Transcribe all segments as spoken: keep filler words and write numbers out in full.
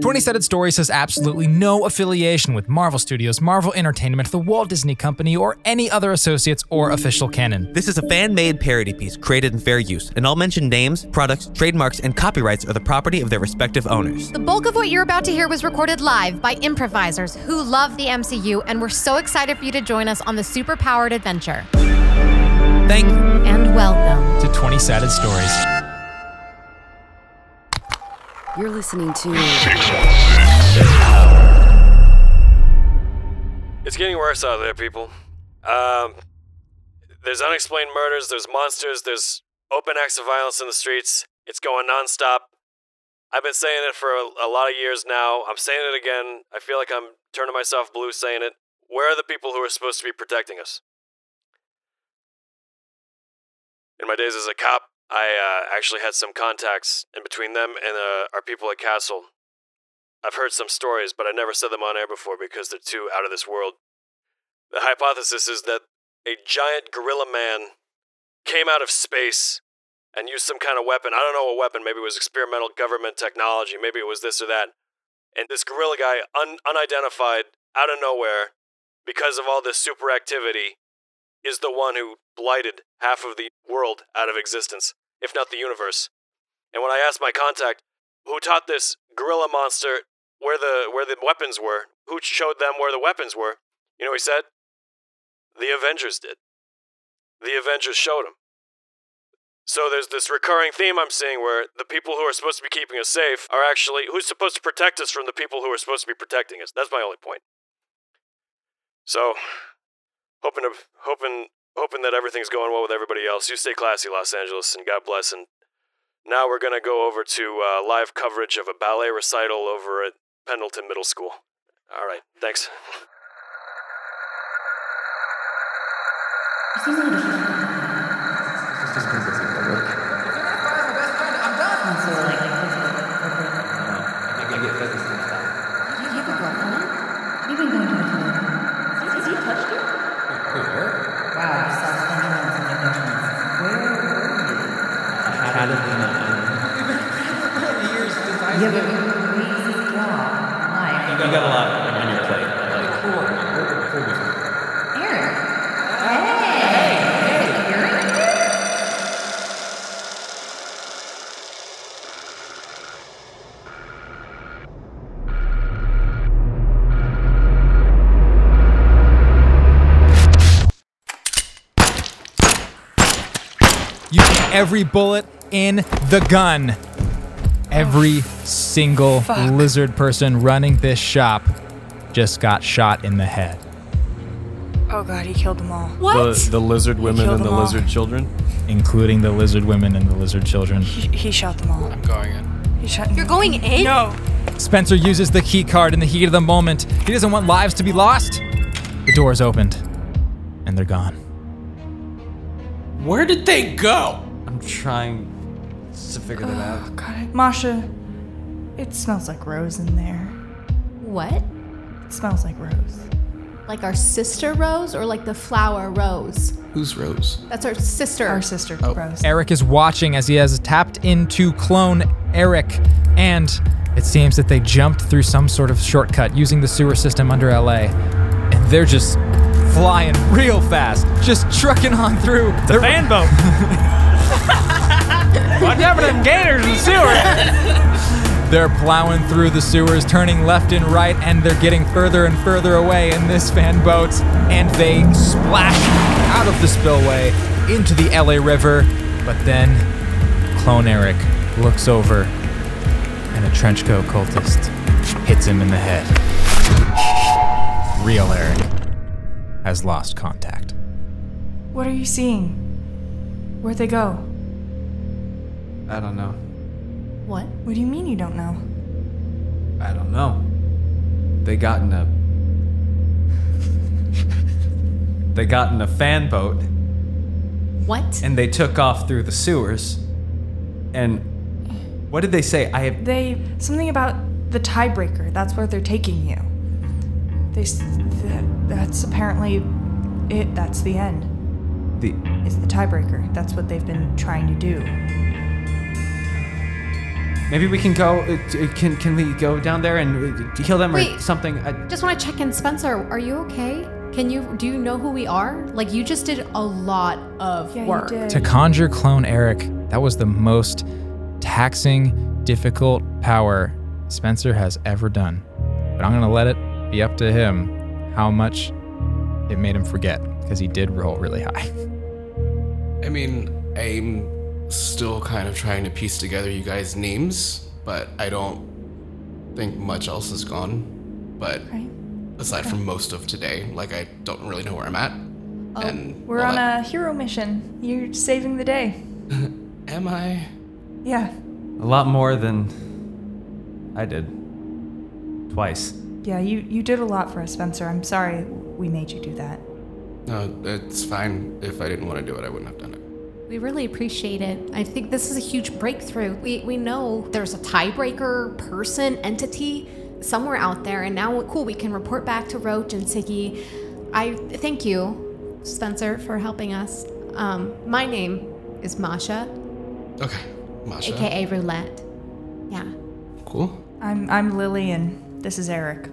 twenty Sided Stories has absolutely no affiliation with Marvel Studios, Marvel Entertainment, the Walt Disney Company, or any other associates or official canon. This is a fan-made parody piece created in fair use, and all mentioned names, products, trademarks, and copyrights are the property of their respective owners. The bulk of what you're about to hear was recorded live by improvisers who love the M C U, and we're so excited for you to join us on the super-powered adventure. Thank you. And welcome to twenty Sided Stories. You're listening to six one six. It's getting worse out there, people. Um, there's unexplained murders, there's monsters, there's open acts of violence in the streets. It's going nonstop. I've been saying it for a, a lot of years now. I'm saying it again. I feel like I'm turning myself blue saying it. Where are the people who are supposed to be protecting us? In my days as a cop, I uh, actually had some contacts in between them and uh, our people at Castle. I've heard some stories, but I never said them on air before because they're too out of this world. The hypothesis is that a giant gorilla man came out of space and used some kind of weapon. I don't know what weapon. Maybe it was experimental government technology. Maybe it was this or that. And this gorilla guy, un- unidentified, out of nowhere, because of all this super activity, is the one who blighted half of the world out of existence, if not the universe. And when I asked my contact, who taught this gorilla monster where the where the weapons were, who showed them where the weapons were, you know what he said? The Avengers did. The Avengers showed him. So there's this recurring theme I'm seeing where the people who are supposed to be keeping us safe are actually, who's supposed to protect us from the people who are supposed to be protecting us? That's my only point. So, hoping to, hoping... Hoping that everything's going well with everybody else. You stay classy, Los Angeles, and God bless. And now we're going to go over to uh, live coverage of a ballet recital over at Pendleton Middle School. All right, thanks. You got a lot on your plate. Like, cool. Eric. Hey. Hey. Hey. Eric. You put every bullet in the gun. Every single Fuck. lizard person running this shop just got shot in the head. Oh god, he killed them all. What? The, the lizard women and the all. lizard children? Including the lizard women and the lizard children. He, he shot them all. I'm going in. He shot You're going in? No. Spencer uses the key card in the heat of the moment. He doesn't want lives to be lost. The door is opened, and they're gone. Where did they go? I'm trying to figure oh, that out. God. Masha, it smells like Rose in there. What? It smells like Rose. Like our sister Rose or like the flower Rose? Who's Rose? That's our sister. Our sister oh. Rose. Eric is watching as he has tapped into clone Eric, and it seems that they jumped through some sort of shortcut using the sewer system under L A, and they're just flying real fast, just trucking on through. It's a fan boat. Watch out for them gators in the sewer. They're plowing through the sewers, turning left and right, and they're getting further and further away in this fan boat, and they splash out of the spillway into the L A River. But then Clone Eric looks over, and a trenchcoat cultist hits him in the head. Real Eric has lost contact. What are you seeing? Where'd they go? I don't know. What? What do you mean you don't know? I don't know. They got in a... they got in a fan boat. What? And they took off through the sewers. And what did they say? I have... They... Something about the tiebreaker. That's where they're taking you. They... That, that's apparently it. That's the end. The... It's the tiebreaker. That's what they've been trying to do. Maybe we can go. Uh, can can we go down there and heal them Wait, or something? I just want to check in, Spencer. Are you okay? Can you do you know who we are? Like you just did a lot of yeah, work you did. To conjure clone Eric. That was the most taxing, difficult power Spencer has ever done. But I'm gonna let it be up to him how much it made him forget, because he did roll really high. I mean, I'm still kind of trying to piece together you guys' names, but I don't think much else is gone. But right. aside okay. from most of today, like I don't really know where I'm at. Oh, and we're on that. a hero mission. You're saving the day. Am I? Yeah. A lot more than I did. Twice. Yeah, you, you did a lot for us, Spencer. I'm sorry we made you do that. No, it's fine. If I didn't want to do it, I wouldn't have done it. We really appreciate it. I think this is a huge breakthrough. We we know there's a tiebreaker person, entity, somewhere out there, and now, cool, we can report back to Roach and Siggy. I thank you, Spencer, for helping us. Um, my name is Masha. Okay, Masha. A K A Roulette. Yeah. Cool. I'm I'm Lily, and this is Eric.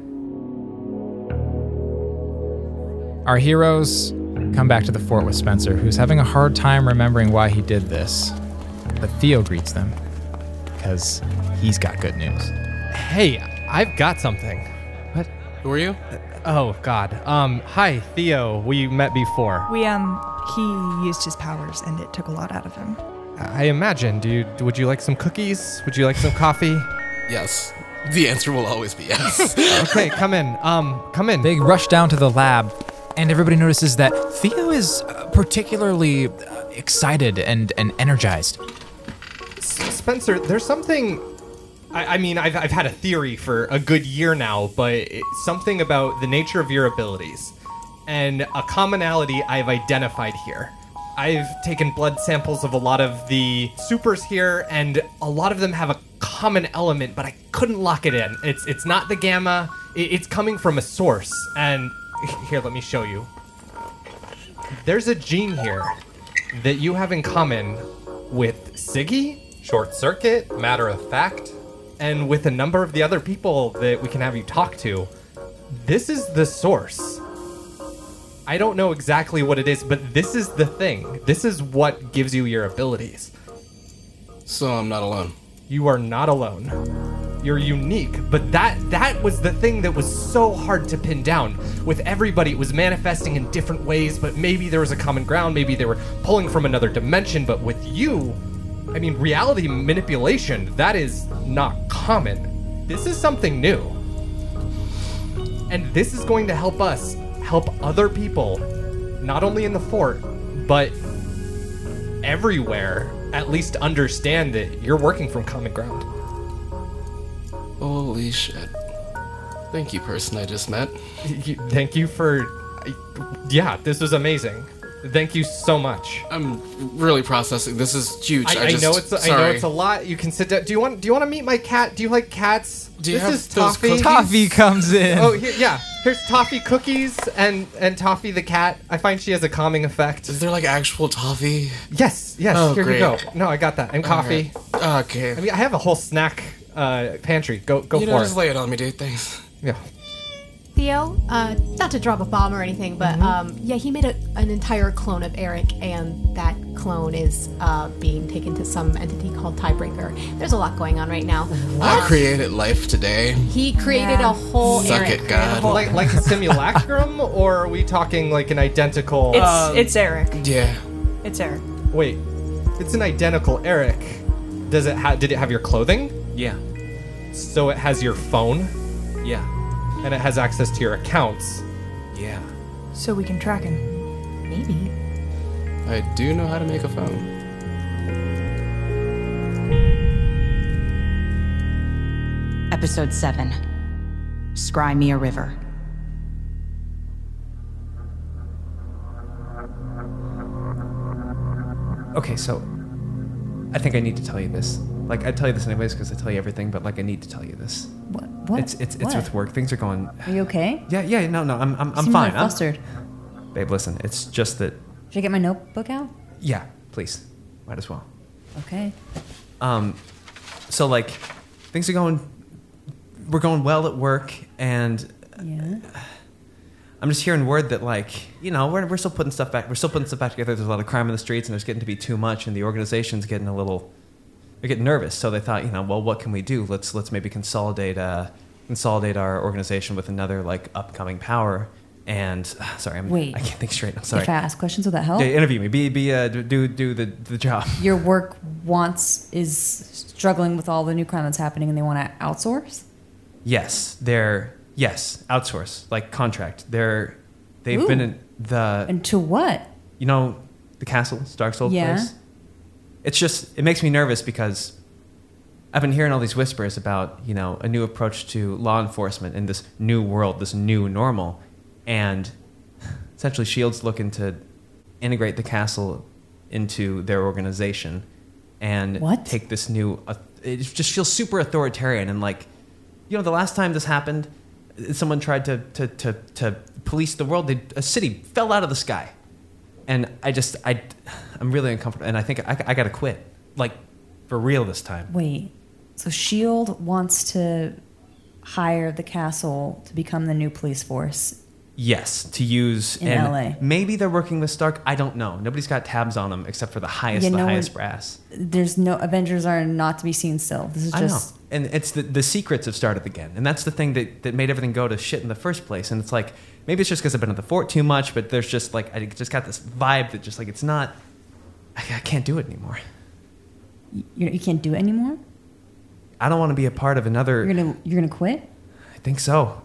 Our heroes come back to the fort with Spencer, who's having a hard time remembering why he did this. But Theo greets them, because he's got good news. Hey, I've got something. What? Who are you? Uh, oh, God. Um, hi, Theo. We met before. We, um, he used his powers, and it took a lot out of him. I imagine. Do you, would you like some cookies? Would you like some coffee? Yes. The answer will always be yes. Okay, come in. Um, come in. They rush down to the lab. And everybody notices that Theo is uh, particularly uh, excited and, and energized. Spencer, there's something... I, I mean, I've, I've had a theory for a good year now, but it, something about the nature of your abilities. And a commonality I've identified here. I've taken blood samples of a lot of the supers here, and a lot of them have a common element, but I couldn't lock it in. It's, it's not the gamma. It, it's coming from a source, and... Here, let me show you. There's a gene here that you have in common with Siggy, Short Circuit, Matter of Fact, and with a number of the other people that we can have you talk to. This is the source. I don't know exactly what it is, but this is the thing. This is what gives you your abilities. So I'm not alone. You are not alone. You're unique, but that that was the thing that was so hard to pin down. With everybody, it was manifesting in different ways, but maybe there was a common ground, maybe they were pulling from another dimension, but with you, I mean, reality manipulation, that is not common. This is something new. And this is going to help us help other people, not only in the fort, but everywhere, at least understand that you're working from common ground. Holy shit. Thank you, person I just met. Thank you for... Yeah, this was amazing. Thank you so much. I'm really processing. This is huge. I, I, just, I know it's a, sorry. I know it's a lot. You can sit down. Do you want Do you want to meet my cat? Do you like cats? Do you this have is Toffee. Toffee comes in. Oh, here, yeah. Here's Toffee cookies and, and Toffee the cat. I find she has a calming effect. Is there like actual Toffee? Yes, yes. Oh, here great. you go. No, I got that. And coffee. Right. Okay. I mean, I have a whole snack... Uh, pantry, go go you for know, it. You just lay it on me, dude. Thanks. Yeah. Theo, uh, not to drop a bomb or anything, but mm-hmm. um, yeah, he made a, an entire clone of Eric, and that clone is uh, being taken to some entity called Tiebreaker. There's a lot going on right now. I um, created life today. He created yeah. a whole Suck Eric. Suck it, God. Whole, like, like a simulacrum, or are we talking like an identical... It's, um, it's Eric. Yeah. It's Eric. Wait, it's an identical Eric. Does it ha- Did it have your clothing? Yeah. So it has your phone? Yeah. And it has access to your accounts? Yeah. So we can track him? Maybe. I do know how to make a phone. Episode seven. Scry Me a River. Okay, so I think I need to tell you this. Like, I tell you this anyways because I tell you everything, but, like, I need to tell you this. What? What? It's it's what? It's with work. Things are going... Are you okay? Yeah, yeah, no, no, I'm I'm, I'm fine. I'm flustered. I'm... Babe, listen, it's just that... Should I get my notebook out? Yeah, please. Might as well. Okay. Um, So like things are going, we're going well at work, and yeah. I'm just hearing word that like, you know, we're we're still putting stuff back, we're still putting stuff back together. There's a lot of crime in the streets, and there's getting to be too much, and the organization's getting a little, they're getting nervous. So they thought, you know, well, what can we do? Let's let's maybe consolidate uh consolidate our organization with another like upcoming power. And uh, sorry, I'm, Wait, I can't think straight. I'm sorry. If I ask questions, will that help? Yeah, interview me. Be be uh, do do the the job. Your work wants is struggling with all the new crime that's happening, and they want to outsource. Yes, they're yes outsource like contract. They're they've Ooh. Been in the and to what? You know, the castle, Stark's old yeah. place. It's just it makes me nervous because I've been hearing all these whispers about, you know, a new approach to law enforcement in this new world, this new normal. And essentially, S H I E L D's looking to integrate the castle into their organization and what? Take this new... Uh, it just feels super authoritarian. And like, you know, the last time this happened, someone tried to to, to, to police the world. They, a city fell out of the sky. And I just... I, I'm really uncomfortable. And I think I, I got to quit. Like, for real this time. Wait. So S H I E L D wants to hire the castle to become the new police force... Yes, to use in and L A. Maybe they're working with Stark. I don't know. Nobody's got tabs on them except for the highest, yeah, no the highest one, brass. There's no Avengers are not to be seen still. This is I just know. And it's the the secrets have started again, and that's the thing that, that made everything go to shit in the first place. And it's like maybe it's just because I've been at the fort too much, but there's just like I just got this vibe that just like it's not. I, I can't do it anymore. You you can't do it anymore. I don't want to be a part of another. You're gonna you're gonna quit. I think so.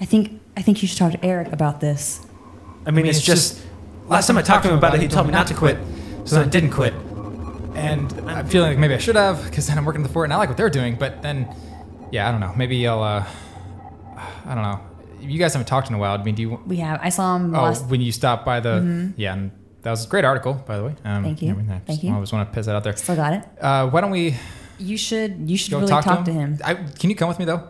I think. I think you should talk to Eric about this. I mean, I mean it's, it's just... just last time I talked to him about it, he told me not to quit, so I didn't quit. And I'm feeling like maybe I should have, because then I'm working at the fort, and I like what they're doing, but then... Yeah, I don't know. Maybe I'll, uh... I don't know. You guys haven't talked in a while. I mean, do you... We have. I saw him last... Oh, when you stopped by the... Mm-hmm. Yeah, and that was a great article, by the way. Um, Thank you. I mean, I just, Thank you. I always want to piss that out there. Still got it. Uh, why don't we... You should You should really talk, talk to him. To him. I, can you come with me, though?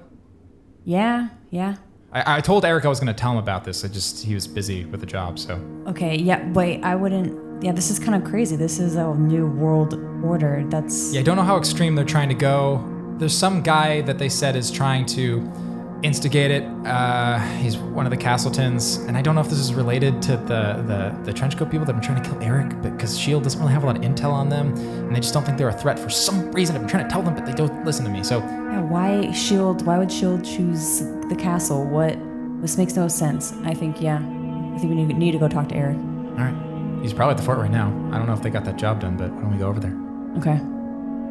Yeah, yeah. I, I told Eric I was going to tell him about this. I just, he was busy with the job, so. Okay, yeah, wait, I wouldn't, yeah, this is kind of crazy. This is a new world order. That's. Yeah, I don't know how extreme they're trying to go. There's some guy that they said is trying to instigate it. Uh, he's one of the Castletons, and I don't know if this is related to the, the, the trenchcoat people that have been trying to kill Eric, because S H I E L D doesn't really have a lot of intel on them, and they just don't think they're a threat for some reason. I've been trying to tell them, but they don't listen to me, so. Yeah, why S H I E L D? Why would S H I E L D choose the castle? What? This makes no sense. I think, yeah, I think we need, need to go talk to Eric. All right. He's probably at the fort right now. I don't know if they got that job done, but why don't we go over there? Okay.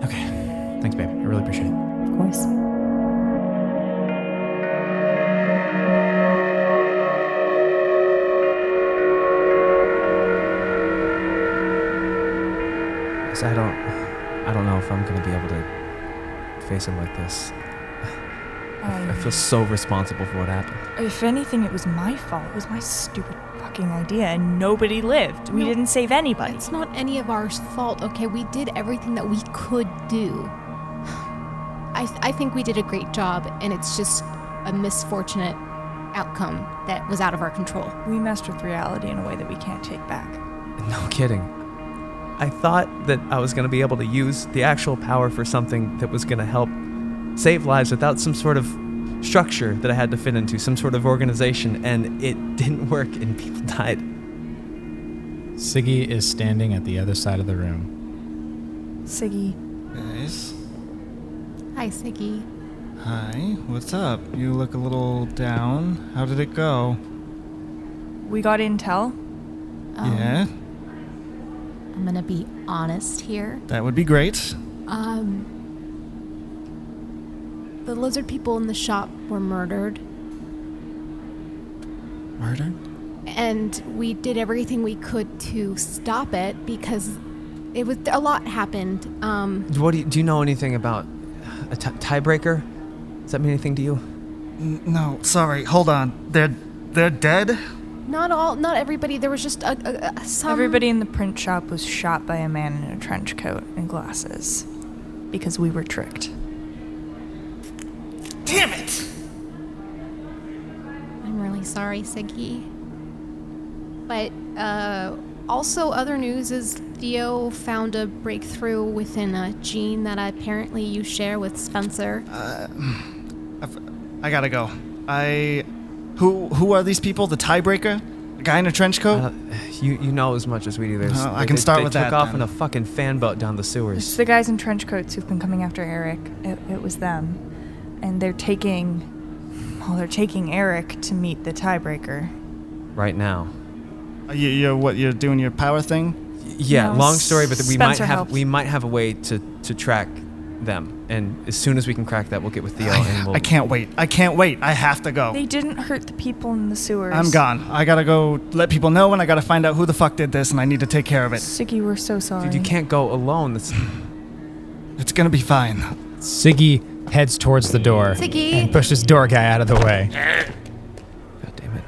Okay. Thanks, babe. I really appreciate it. Of course. I don't, I don't know if I'm gonna be able to face him like this. Um, I feel so responsible for what happened. If anything, it was my fault. It was my stupid fucking idea, and nobody lived. We no, didn't save anybody. It's not any of our fault. Okay, we did everything that we could do. I, I think we did a great job, and it's just a misfortunate outcome that was out of our control. We messed with reality in a way that we can't take back. No kidding. I thought that I was going to be able to use the actual power for something that was going to help save lives without some sort of structure that I had to fit into, some sort of organization, and it didn't work and people died. Siggy is standing at the other side of the room. Siggy. Guys. Hi, Siggy. Hi, what's up? You look a little down. How did it go? We got intel. Um. Yeah. I'm going to be honest here. That would be great. Um, the lizard people in the shop were murdered. Murdered? And we did everything we could to stop it because it was a lot happened. Um, what do you, do you know anything about a t- tiebreaker? Does that mean anything to you? N- no, sorry. Hold on. They're they're dead? Not all, not everybody. There was just a, a, a some... Everybody in the print shop was shot by a man in a trench coat and glasses because we were tricked. Damn it! I'm really sorry, Siggy. But, uh, Also, other news is Theo found a breakthrough within a gene that apparently you share with Spencer. Uh, I've, I gotta go. I... Who who are these people? The tiebreaker? The guy in a trench coat? Uh, you you know as much as we do. There's, uh, I can they, start they, with they that. They took off then. In a fucking fan boat down the sewers. It's the guys in trench coats who've been coming after Eric. It, it was them. And they're taking... Well, they're taking Eric to meet the tiebreaker. Right now. You, you're what? You're doing your power thing? Yeah, no, long story, but we might have helped. we might have a way to, to track them, and as soon as we can crack that, we'll get with Theo. I, and we'll I can't wait! I can't wait! I have to go. They didn't hurt the people in the sewers. I'm gone. I gotta go let people know, and I gotta find out who the fuck did this, and I need to take care of it. Siggy, we're so sorry. Dude, you can't go alone. That's... It's gonna be fine. Siggy heads towards the door Siggy. and pushes door guy out of the way. God damn it.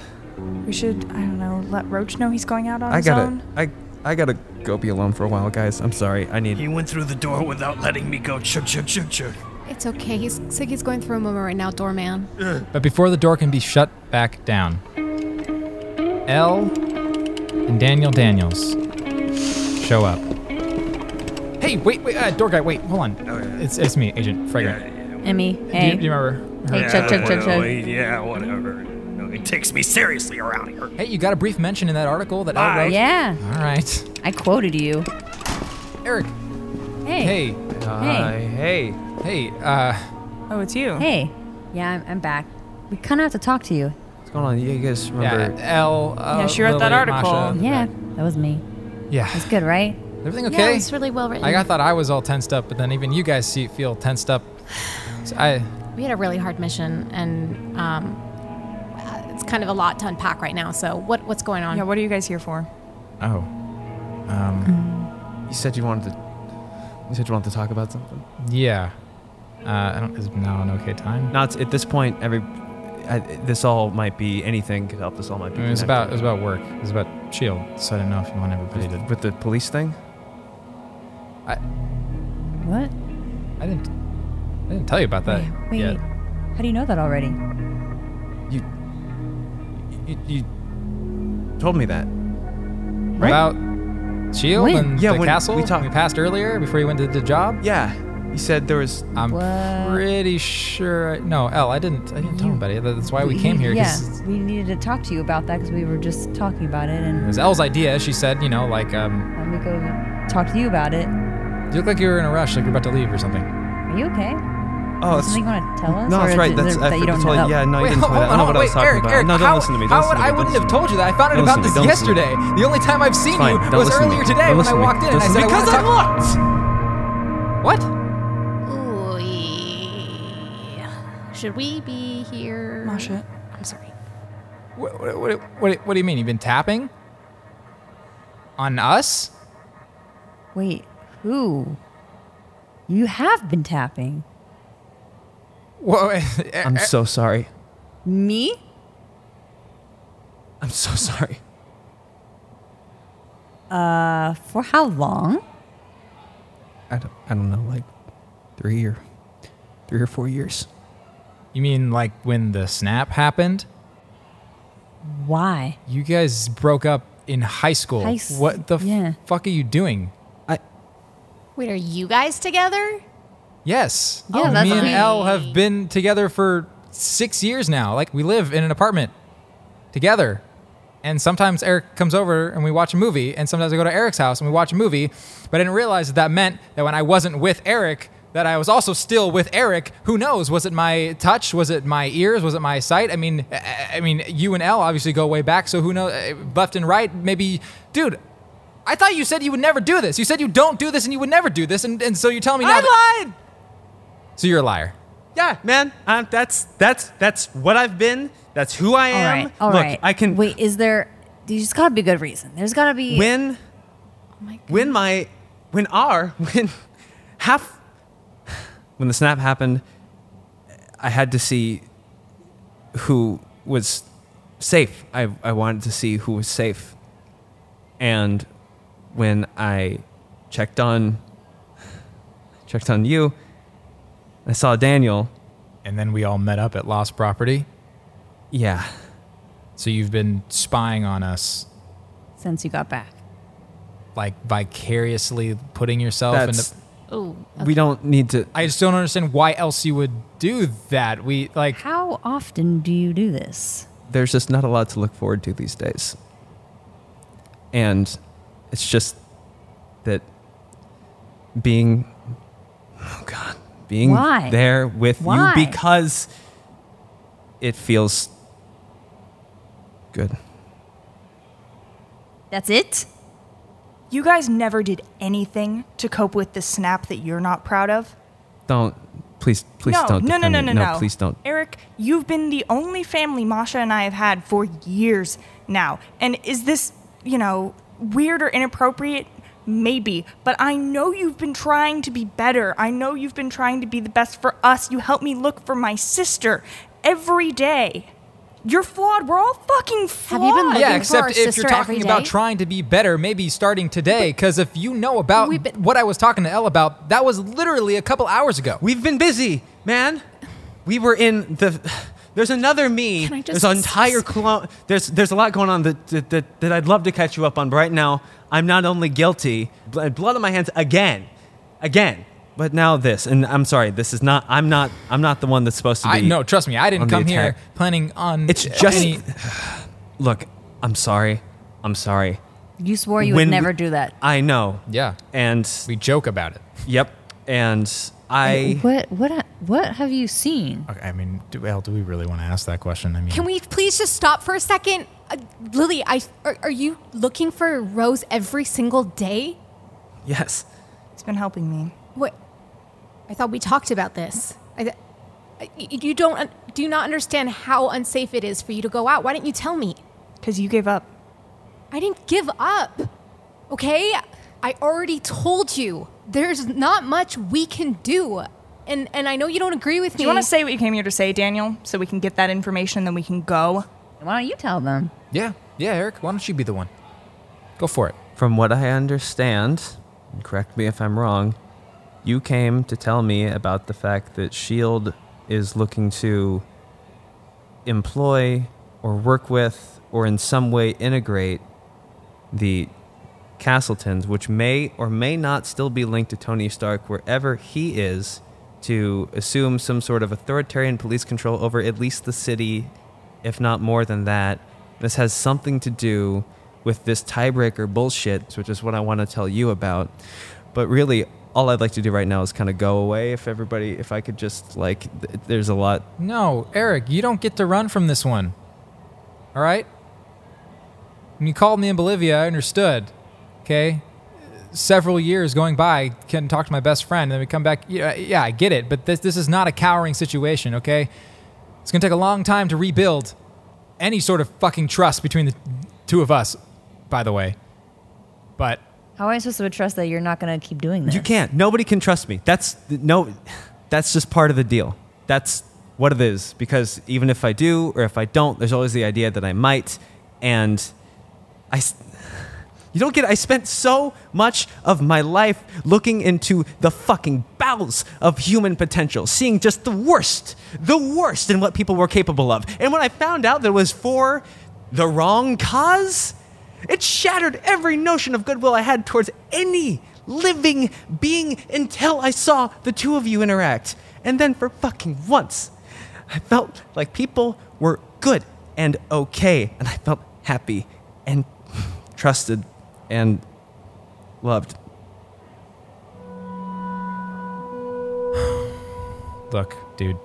We should, I don't know, let Roach know he's going out on I his gotta, own. I I gotta go be alone for a while, guys. I'm sorry. I need... He went through the door without letting me go. Chug, chug, chug, chug. It's okay. He's sick. He's going through a moment right now, doorman. Uh. But before the door can be shut back down, Elle and Daniel Daniels show up. Hey, wait, wait, uh, door guy, wait, hold on. Oh, yeah. It's it's me, Agent Fragrant. Yeah, yeah. Emmy, hey. Do you, do you remember her? Hey, chug, chug, chug, chug. Yeah, whatever. It takes me seriously around here. Hey, you got a brief mention in that article that I wrote? Yeah. All right. I quoted you. Eric. Hey. Hey. Uh, hey. Hey. Hey. Uh, oh, it's you. Hey. Yeah, I'm, I'm back. We kind of have to talk to you. What's going on? You guys remember? Yeah, Elle. Uh, yeah, she wrote Lily, that article. Masha. Yeah, that was me. Yeah. It's good, right? Everything okay? Yeah, it's really well written. Like, I thought I was all tensed up, but then even you guys see, feel tensed up. So I. We had a really hard mission, and... um. It's kind of a lot to unpack right now, so what what's going on? Yeah, what are you guys here for? Oh. Um, mm. You said you wanted to... You said you wanted to talk about something? Yeah. Uh, I don't... Is now an okay time? Not at this point, every... I, this all might be anything could help. This all might be... I mean, it, was about, it was about work. It was about S H I E L D, so I didn't know if you want everybody to... With the police thing? I... What? I didn't... I didn't tell you about that Wait, wait yet. How do you know that already? You... You, you told me that, right? About S H I E L D when? and yeah, the when castle we, talk- we passed earlier before you went to the job? Yeah. You said there was... I'm what? pretty sure... I, no, Elle, I didn't I didn't you, tell anybody. That's why we, we came here. Yeah, we needed to talk to you about that because we were just talking about it. And it was Elle's idea. She said, you know, like... um. Let me go talk to you about it. You look like you were in a rush, like you're about to leave or something. Are you okay? Oh, that's, something you want to tell us? No, that's right. That's, that I, you don't totally, know. Yeah, no, you wait, didn't tell me that. I don't know what wait, I was talking Eric, about. Eric, no, don't how, listen to me. Don't how would I wouldn't have told you that? I found out about this yesterday. The only time I've seen Fine, you was earlier today when I walked in and I said, because I want. What? Should we be here? Masha, I'm sorry. What? What? What? What do you mean? You've been tapping? On us? Wait, who? You have been tapping. Whoa, I'm so sorry. Me? I'm so sorry. Uh, for how long? I don't, I don't know, like three or three or four years. You mean like when the snap happened? Why? You guys broke up in high school. High s- what the yeah. f- fuck are you doing? I. Wait, are you guys together? Yes. Yeah, oh, that's me and Elle have been together for six years now. Like, we live in an apartment together. And sometimes Eric comes over and we watch a movie. And sometimes I go to Eric's house and we watch a movie. But I didn't realize that that meant that when I wasn't with Eric, that I was also still with Eric. Who knows? Was it my touch? Was it my ears? Was it my sight? I mean, I mean, you and Elle obviously go way back. So who knows? Left and right, maybe. Dude. I thought you said you would never do this. You said you don't do this and you would never do this. And, and so you're telling me now. I that- lied. So you're a liar. Yeah, man. Um, that's that's that's what I've been. That's who I am. All right. All Look, right. I can. Wait, is there? There's got to be a good reason. There's got to be. When, oh my God. when my, when our, when half, when the snap happened, I had to see who was safe. I I wanted to see who was safe, and when I checked on, checked on you. I saw Daniel. And then we all met up at Lost Property? Yeah. So you've been spying on us? Since you got back. like vicariously putting yourself That's, into. Oh, okay. We don't need to. I just don't understand why else you would do that. We like. How often do you do this? There's just not a lot to look forward to these days, and it's just that being. Oh God. Being Why? there with Why? you because it feels good. That's it? You guys never did anything to cope with the snap that you're not proud of? Don't. Please, please no, don't. No, no, no, no, no, no. Please don't. Eric, you've been the only family Masha and I have had for years now. And is this, you know, weird or inappropriate? Maybe, but I know you've been trying to be better. I know you've been trying to be the best for us. You help me look for my sister every day. You're flawed. We're all fucking flawed. Have you been looking yeah, except for if sister you're talking about trying to be better, maybe starting today, because if you know about been- what I was talking to Elle about, that was literally a couple hours ago. We've been busy, man. We were in the... There's another me. Can I just there's an entire clone. There's there's a lot going on that, that that that I'd love to catch you up on. But right now, I'm not only guilty, blood on my hands again, again. But now this, and I'm sorry. This is not. I'm not. I'm not the one that's supposed to be. I, no, trust me. I didn't come here planning on. It's just. Any- look, I'm sorry. I'm sorry. You swore you when would never we, do that. I know. Yeah. And we joke about it. Yep. And. I what what what have you seen? Okay, I mean, do, well, do we really want to ask that question? I mean, can we please just stop for a second, uh, Lily? I are, are you looking for Rose every single day? Yes, it's been helping me. What? I thought we talked about this. I, I, you don't do not understand how unsafe it is for you to go out. Why didn't you tell me? Because you gave up. I didn't give up. Okay, I already told you. There's not much we can do. And and I know you don't agree with me. Do you want to say what you came here to say, Daniel, so we can get that information, then we can go? Why don't you tell them? Yeah. Yeah, Eric, why don't you be the one? Go for it. From what I understand, and correct me if I'm wrong, you came to tell me about the fact that S H I E L D is looking to employ or work with or in some way integrate the... Castletons, which may or may not still be linked to Tony Stark wherever he is, to assume some sort of authoritarian police control over at least the city, if not more than that. This has something to do with this tiebreaker bullshit, which is what I want to tell you about. But really, all I'd like to do right now is kind of go away. If everybody, if I could just, like, th- there's a lot. No, Eric, you don't get to run from this one. All right? When you called me in Bolivia, I understood. Okay, several years going by, can talk to my best friend, and then we come back. Yeah, yeah, I get it, but this this is not a cowering situation, okay? It's going to take a long time to rebuild any sort of fucking trust between the two of us, by the way. But... How am I supposed to trust that you're not going to keep doing this? You can't. Nobody can trust me. That's no. That's just part of the deal. That's what it is, because even if I do or if I don't, there's always the idea that I might, and I... You don't get it. I spent so much of my life looking into the fucking bowels of human potential, seeing just the worst, the worst in what people were capable of. And when I found out that it was for the wrong cause, it shattered every notion of goodwill I had towards any living being until I saw the two of you interact. And then for fucking once, I felt like people were good and okay, and I felt happy and trusted. And loved. Look, dude.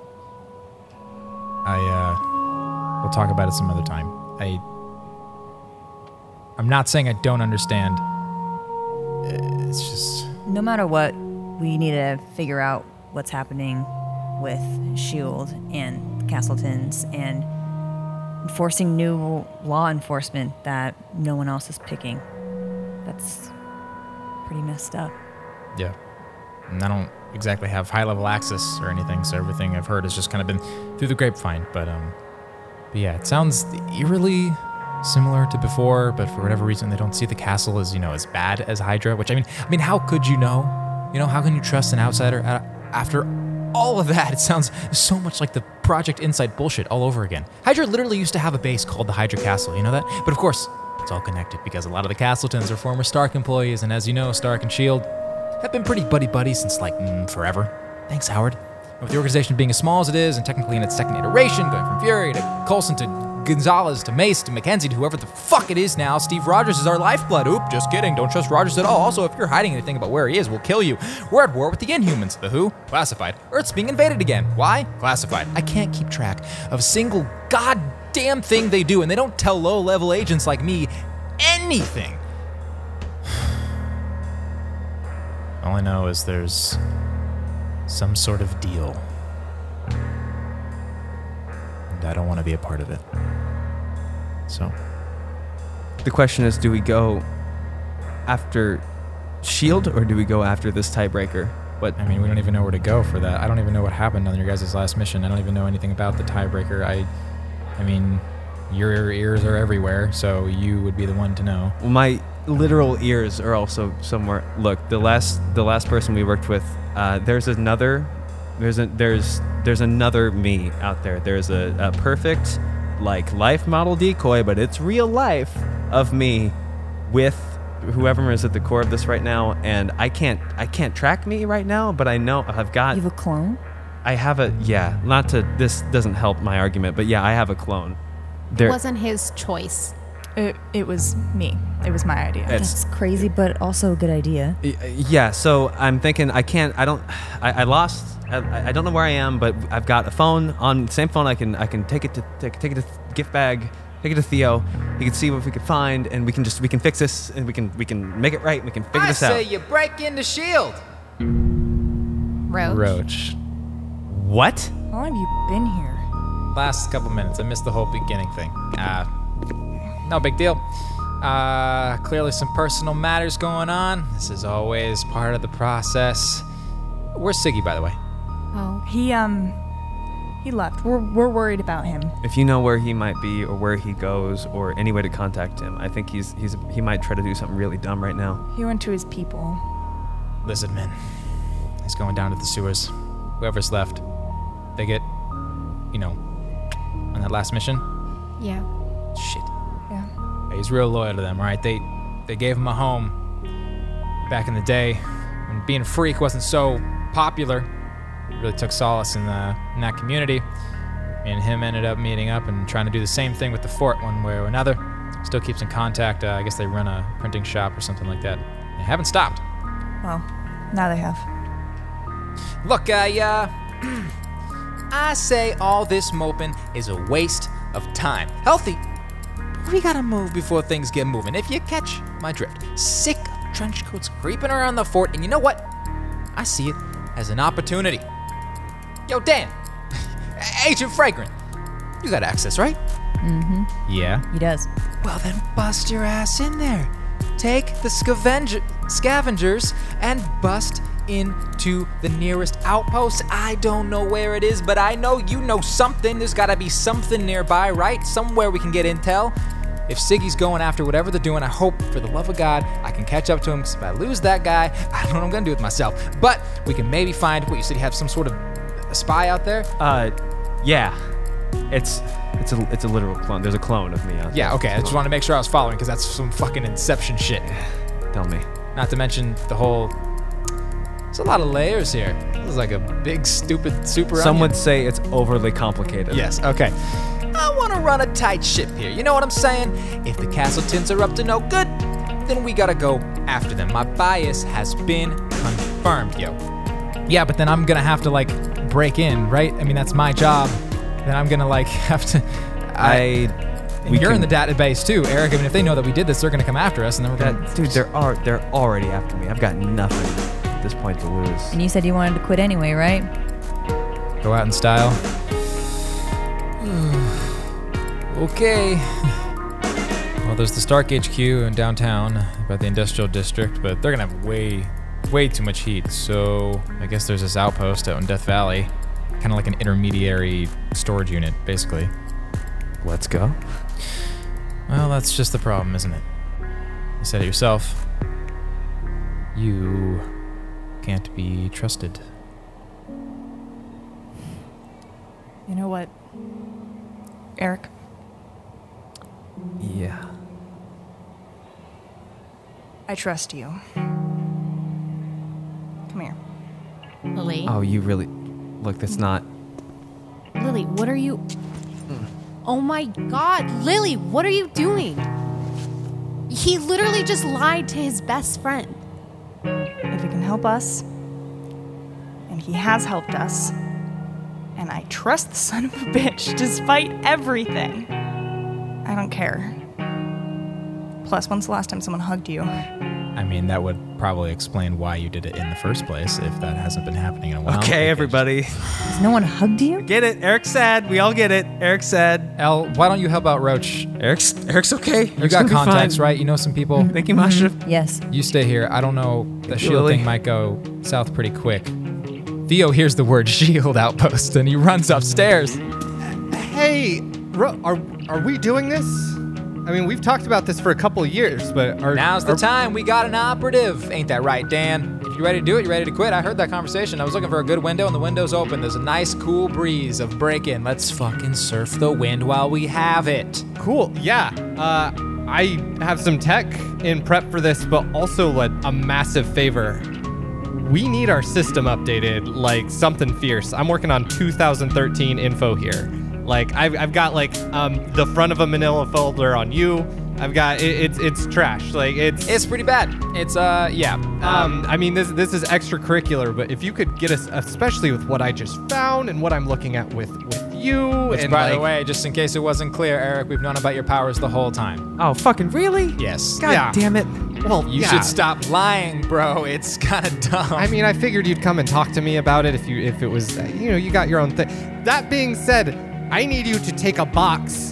I, uh... We'll talk about it some other time. I... I'm not saying I don't understand. It's just... No matter what, we need to figure out what's happening with S H I E L D and Castletons and enforcing new law enforcement that no one else is picking. That's pretty messed up. Yeah. And I don't exactly have high-level access or anything, so everything I've heard has just kind of been through the grapevine. But, um, but yeah, it sounds eerily similar to before, but for whatever reason, they don't see the castle as, you know, as bad as Hydra, which, I mean, I mean, how could you know? You know, how can you trust an outsider after all of that? It sounds so much like the Project Insight bullshit all over again. Hydra literally used to have a base called the Hydra Castle, you know that? But of course... It's all connected because a lot of the Castletons are former Stark employees, and as you know, Stark and S H I E L D have been pretty buddy-buddy since, like, mm, forever. Thanks, Howard. With the organization being as small as it is, and technically in its second iteration, going from Fury to Coulson to Gonzalez to Mace to Mackenzie to whoever the fuck it is now, Steve Rogers is our lifeblood. Oop, just kidding. Don't trust Rogers at all. Also, if you're hiding anything about where he is, we'll kill you. We're at war with the Inhumans. The Who? Classified. Earth's being invaded again. Why? Classified. I can't keep track of a single goddamn thing they do, and they don't tell low-level agents like me anything. All I know is there's some sort of deal. And I don't want to be a part of it. So. The question is, do we go after S H I E L D or do we go after this tiebreaker? What? I mean, we don't even know where to go for that. I don't even know what happened on your guys' last mission. I don't even know anything about the tiebreaker. I I mean, your ears are everywhere, so you would be the one to know. Well, my literal ears are also somewhere. Look, the last the last person we worked with, uh, there's another, there's a, there's there's another me out there. There's a, a perfect, like, life model decoy, but it's real life of me with whoever is at the core of this right now. And I can't I can't track me right now, but I know I've got. You have a clone? I have a yeah. Not to this doesn't help my argument, but yeah, I have a clone. There, it wasn't his choice. It, it was me. It was my idea. It's That's crazy, but also a good idea. Yeah, so I'm thinking I can't, I don't, I, I lost, I, I don't know where I am, but I've got a phone on, same phone, I can I can take it to, take, take it to gift bag, take it to Theo, he can see what we can find, and we can just, we can fix this, and we can we can make it right, we can figure I this out. I say you break into S H I E L D! Roach. Roach. What? How long have you been here? Last couple minutes, I missed the whole beginning thing. Uh... No big deal. Uh, clearly some personal matters going on. This is always part of the process. Where's Siggy, by the way? Oh, he, um, he left. We're we're worried about him. If you know where he might be or where he goes or any way to contact him, I think he's he's he might try to do something really dumb right now. He went to his people. Listen, man. He's going down to the sewers. Whoever's left, they get, you know, on that last mission? Yeah. Shit. He's real loyal to them, right? They they gave him a home back in the day when being a freak wasn't so popular. Really took solace in, the, in that community. Me and him ended up meeting up and trying to do the same thing with the fort one way or another. Still keeps in contact. Uh, I guess they run a printing shop or something like that. They haven't stopped. Well, now they have. Look, I, uh, I say all this moping is a waste of time. Healthy. We gotta move before things get moving, if you catch my drift. Sick of trench coats creeping around the fort, and you know what? I see it as an opportunity. Yo, Dan! Agent Fragrant! You got access, right? Mm-hmm. Yeah. He does. Well, then bust your ass in there. Take the scavenger- scavengers and bust into the nearest outpost. I don't know where it is, but I know you know something. There's gotta be something nearby, right? Somewhere we can get intel. If Siggy's going after whatever they're doing, I hope, for the love of God, I can catch up to him, because if I lose that guy, I don't know what I'm gonna do with myself. But we can maybe find, what you said, you have some sort of a spy out there? Uh, yeah. It's it's a, it's a literal clone. There's a clone of me out there. Yeah, okay. I just wanted to make sure I was following, because that's some fucking Inception shit. Tell me. Not to mention the whole... There's a lot of layers here. This is like a big, stupid, super onion. Some would say it's overly complicated. Yes, okay. I want to run a tight ship here. You know what I'm saying? If the Castletons are up to no good, then we got to go after them. My bias has been confirmed, yo. Yeah, but then I'm going to have to, like, break in, right? I mean, that's my job. Then I'm going to, like, have to... I... I We You're can, in the database too, Eric. I mean, if they know that we did this, they're going to come after us, and then we're going to... Dude, they're, are, they're already after me. I've got nothing at this point to lose. And you said you wanted to quit anyway, right? Go out in style. Okay. Well, there's the Stark H Q in downtown by the industrial district, but they're gonna have way, way too much heat. So I guess there's this outpost out in Death Valley, kind of like an intermediary storage unit, basically. Let's go. Well, that's just the problem, isn't it? You said it yourself. You... can't be trusted. You know what, Eric? Yeah. I trust you. Come here. Lily? Oh, you really... Look, that's not... Lily, what are you... Mm. Oh my God, Lily, what are you doing? He literally just lied to his best friend. If it can help us, and he has helped us, and I trust the son of a bitch despite everything, I don't care. Plus, when's the last time someone hugged you? I mean, that would probably explain why you did it in the first place if that hasn't been happening in a while. Okay, everybody. Has no one hugged you? Get it. Eric's sad. We all get it. Eric's sad. Al, why don't you help out Roach? Eric's Eric's okay. You Eric's got contacts, fine. Right? You know some people? Mm-hmm. Thank you, Masha. Mm-hmm. Yes. You stay here. I don't know. The S H I E L D thing might go south pretty quick. Theo hears the word S H I E L D outpost and he runs upstairs. Hey, Ro- are, are we doing this? I mean, we've talked about this for a couple of years, but... Our, Now's the our... time. We got an operative. Ain't that right, Dan? If you're ready to do it, you're ready to quit. I heard that conversation. I was looking for a good window, and the window's open. There's a nice, cool breeze of break-in. Let's fucking surf the wind while we have it. Cool. Yeah. Uh, I have some tech in prep for this, but also like, a massive favor. We need our system updated like something fierce. I'm working on two thousand thirteen info here. Like, I've, I've got, like, um, the front of a manila folder on you. I've got, it, it's it's trash. Like, it's... It's pretty bad. It's, uh, yeah. Um, um, I mean, this this is extracurricular, but if you could get us, especially with what I just found and what I'm looking at with, with you. Which, and by like, the way, just in case it wasn't clear, Eric, we've known about your powers the whole time. Oh, fucking really? Yes. God yeah. damn it. Well, You yeah. should stop lying, bro. It's kind of dumb. I mean, I figured you'd come and talk to me about it if you if it was, you know, you got your own thing. That being said... I need you to take a box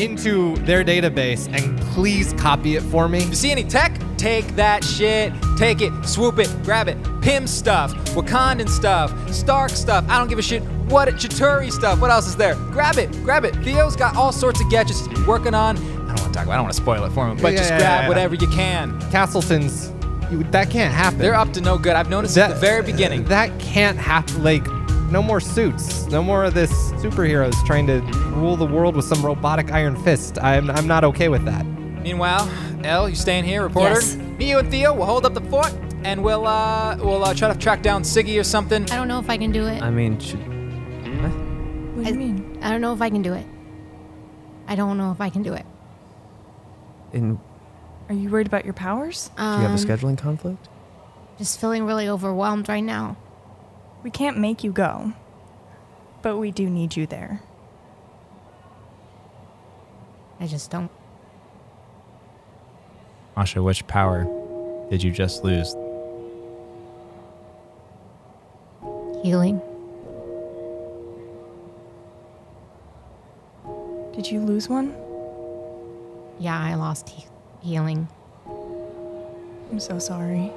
into their database and please copy it for me. You see any tech? Take that shit. Take it. Swoop it. Grab it. Pym stuff. Wakandan stuff. Stark stuff. I don't give a shit. What? Chitauri stuff. What else is there? Grab it. Grab it. Theo's got all sorts of gadgets he's working on. I don't want to talk about it. I don't want to spoil it for him, but yeah, just yeah, grab yeah, yeah. whatever you can. Castleton's, you, that can't happen. They're up to no good. I've noticed that, since the very beginning. That can't happen. Like... No more suits. No more of this superheroes trying to rule the world with some robotic iron fist. I'm I'm not okay with that. Meanwhile, Elle, you staying here, reporter? Yes. Me, you, and Theo will hold up the fort, and we'll uh we'll uh, try to track down Siggy or something. I don't know if I can do it. I mean, should... what? What do you I, mean? I don't know if I can do it. I don't know if I can do it. In... Are you worried about your powers? Um, do you have a scheduling conflict? Just feeling really overwhelmed right now. We can't make you go, but we do need you there. I just don't. Masha, which power did you just lose? Healing. Did you lose one? Yeah, I lost he- healing. I'm so sorry.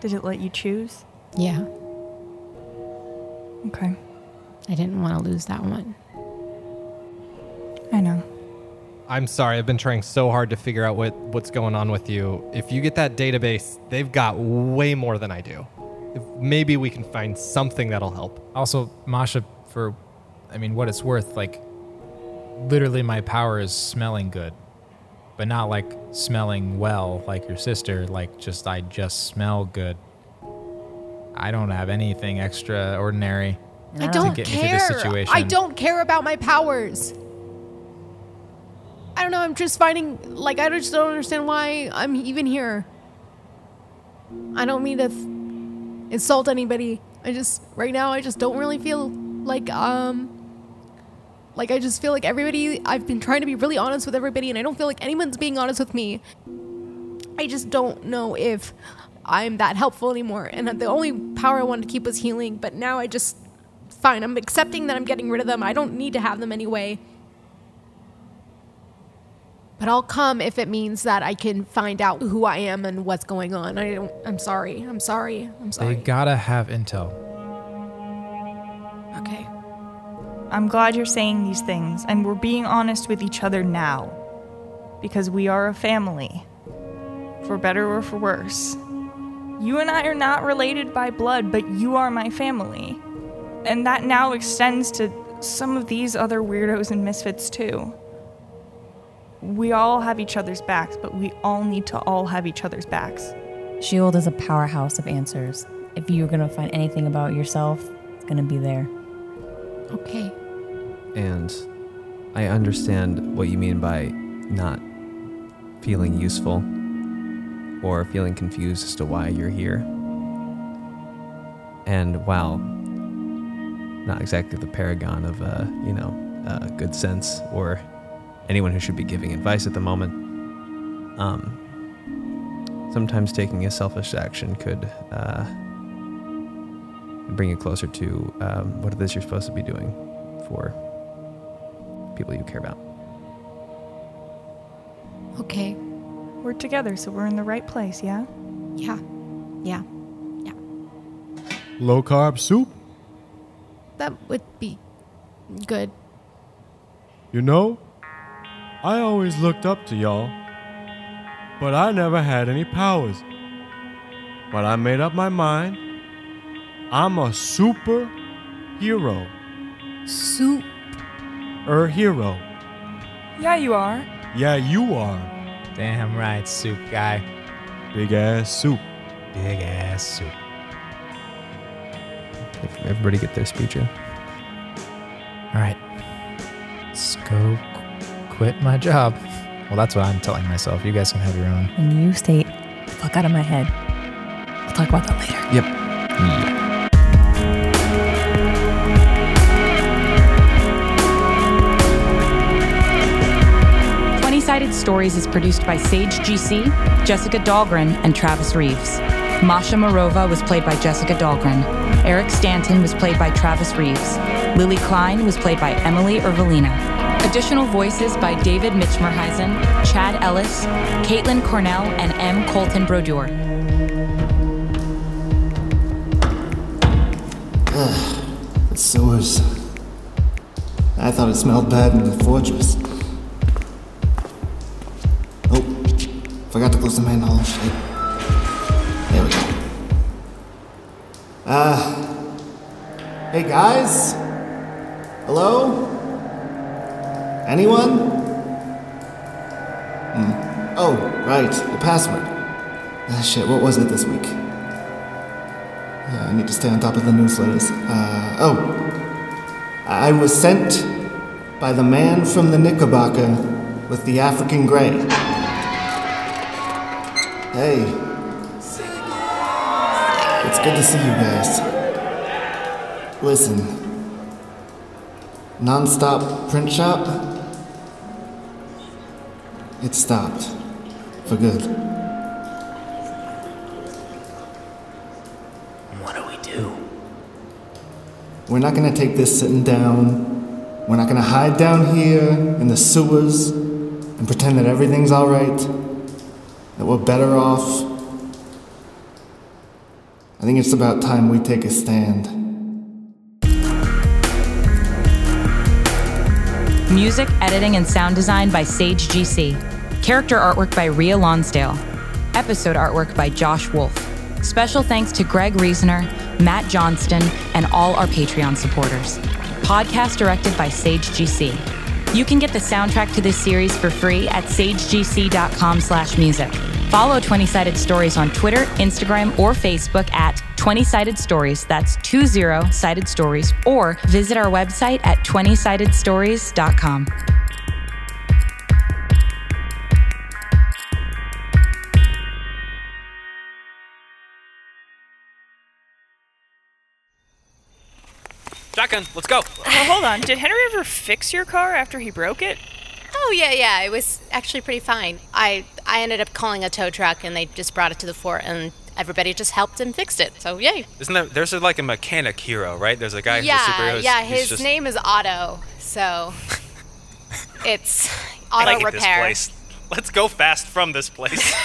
Did it let you choose? Yeah. Okay. I didn't want to lose that one. I know. I'm sorry. I've been trying so hard to figure out what, what's going on with you. If you get that database, they've got way more than I do. If maybe we can find something that'll help. Also, Masha, for, I mean, what it's worth, like, literally my power is smelling good. But not, like, smelling well like your sister. Like, just, I just smell good. I don't have anything extraordinary I don't to get care. me through this situation. I don't care about my powers. I don't know. I'm just finding, like, I just don't understand why I'm even here. I don't mean to th- insult anybody. I just, right now, I just don't really feel like, um, like, I just feel like everybody, I've been trying to be really honest with everybody, and I don't feel like anyone's being honest with me. I just don't know if... I'm that helpful anymore, and the only power I wanted to keep was healing, but now I just, fine, I'm accepting that I'm getting rid of them. I don't need to have them anyway. But I'll come if it means that I can find out who I am and what's going on. I don't, I'm sorry, I'm sorry, I'm sorry. They gotta have intel. Okay. I'm glad you're saying these things, and we're being honest with each other now, because we are a family, for better or for worse. You and I are not related by blood, but you are my family. And that now extends to some of these other weirdos and misfits, too. we all have each other's backs, but we all need to all have each other's backs. S H I E L D is a powerhouse of answers. If you're going to find anything about yourself, it's going to be there. Okay. And I understand what you mean by not feeling useful or feeling confused as to why you're here. And while not exactly the paragon of, uh, you know, uh, good sense or anyone who should be giving advice at the moment, um, sometimes taking a selfish action could uh, bring you closer to um, what it is you're supposed to be doing for people you care about. Okay. We're together, so we're in the right place, yeah? Yeah. Yeah. Yeah. Low-carb soup? That would be good. You know, I always looked up to y'all, but I never had any powers. But I made up my mind. I'm a superhero. Soup. Er, hero. Yeah, you are. Yeah, you are. Damn right, soup guy. Big ass soup. Big ass soup. Everybody get their speech in. All right. Let's go. Quit my job. Well, that's what I'm telling myself. You guys can have your own. And you stay the fuck out of my head. We'll talk about that later. Yep. Yeah. twenty Sided Stories is produced by Sage G C, Jessica Dahlgren, and Travis Reeves. Masha Morova was played by Jessica Dahlgren. Eric Stanton was played by Travis Reeves. Lily Klein was played by Emily Ervelina. Additional voices by David Mitchmerheisen, Chad Ellis, Caitlin Cornell, and M. Colton Brodeur. Ugh, it sewers. I thought it smelled bad in the fortress. Oh, forgot to close the manhole. Shit. There we go. Uh, hey guys? Hello? Anyone? Mm. Oh, right, the password. Ah, shit, what was it this week? Uh, I need to stay on top of the newsletters. Uh, oh. I was sent by the man from the Knickerbocker with the African gray. Hey. It's good to see you guys. Listen. Non-stop print shop? It stopped. For good. What do we do? We're not gonna take this sitting down. We're not gonna hide down here in the sewers and pretend that everything's alright. That we're better off. I think it's about time we take a stand. Music, editing, and sound design by Sage G C. Character artwork by Rhea Lonsdale. Episode artwork by Josh Wolf. Special thanks to Greg Reasoner, Matt Johnston, and all our Patreon supporters. Podcast directed by Sage G C. You can get the soundtrack to this series for free at sagegc.com slash music. Follow twenty Sided Stories on Twitter, Instagram, or Facebook at twenty Sided Stories, that's two zero Sided Stories, or visit our website at twenty sided stories dot com. Shotgun, let's go. Well, hold on. Did Henry ever fix your car after he broke it? Oh, yeah, yeah. It was actually pretty fine. I, I ended up calling a tow truck, and they just brought it to the fort, and everybody just helped and fixed it, so yay. Isn't there, there's a, like a mechanic hero, right? There's a guy who's yeah, a superhero. Yeah, yeah, his just... name is Otto, so it's auto I like repair. This place. Let's go fast from this place.